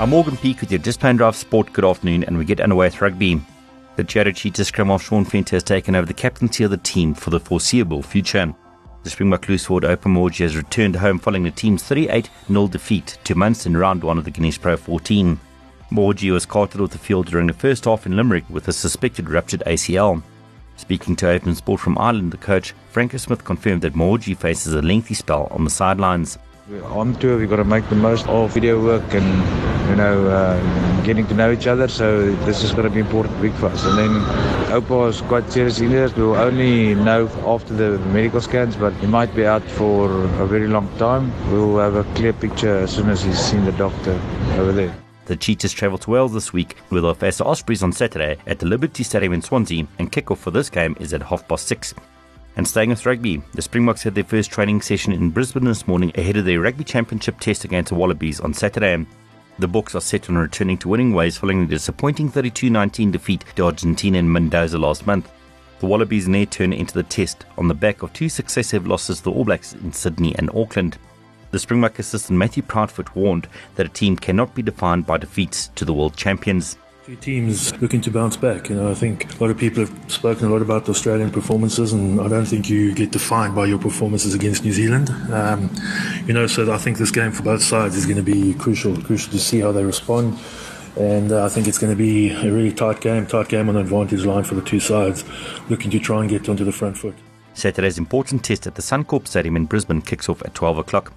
I'm Morgan Peake with your Just Plain Drive Sport. Good afternoon, and we get underway with rugby. The Toyota Cheetahs scrum half Shaun Venter has taken over the captaincy of the team for the foreseeable future. The Springbok loose forward Oupa Mohoje has returned home following the team's 38-0 defeat to Munster in round one of the Guinness Pro 14. Mohoje was carted off the field during the first half in Limerick with a suspected ruptured ACL. Speaking to Open Sport from Ireland, the coach Franco Smith confirmed that Mohoje faces a lengthy spell on the sidelines. We're on tour, we've got to make the most of video work and, getting to know each other, so this is going to be an important week for us. And then Oupa is quite seriously injured. We'll only know after the medical scans, but he might be out for a very long time. We'll have a clear picture as soon as he's seen the doctor over there. The Cheetahs travel to Wales this week, where they'll face the Ospreys on Saturday at the Liberty Stadium in Swansea, and kickoff for this game is at 6:30. And staying with rugby, the Springboks had their first training session in Brisbane this morning ahead of their Rugby Championship test against the Wallabies on Saturday. The Boks are set on returning to winning ways following the disappointing 32-19 defeat to Argentina in Mendoza last month. The Wallabies in their turn enter the test on the back of two successive losses to the All Blacks in Sydney and Auckland. The Springbok assistant Matthew Proudfoot warned that a team cannot be defined by defeats to the world champions. Teams looking to bounce back. I think a lot of people have spoken a lot about the Australian performances, and I don't think you get defined by your performances against New Zealand. So I think this game for both sides is going to be crucial to see how they respond. And I think it's going to be a really tight game on the advantage line for the two sides, looking to try and get onto the front foot. Saturday's important test at the Suncorp Stadium in Brisbane kicks off at 12 o'clock.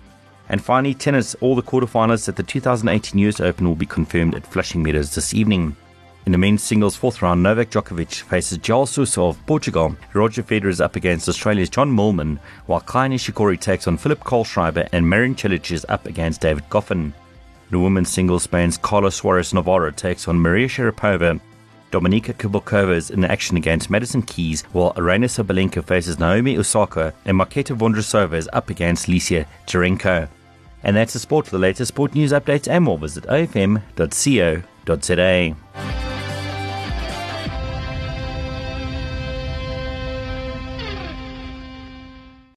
And finally, tennis. All the quarterfinalists at the 2018 US Open will be confirmed at Flushing Meadows this evening. In the men's singles fourth round, Novak Djokovic faces Joao Sousa of Portugal. Roger Federer is up against Australia's John Millman, while Kei Nishikori takes on Philipp Kohlschreiber, and Marin Cilic is up against David Goffin. In the women's singles, Spain's Carla Suarez Navarro takes on Maria Sharapova. Dominika Cibulkova is in action against Madison Keys, while Aryna Sabalenka faces Naomi Osaka, and Marketa Vondrasova is up against Licia Jarenko. And that's the sport. For the latest sport news updates and more, visit ofm.co.za.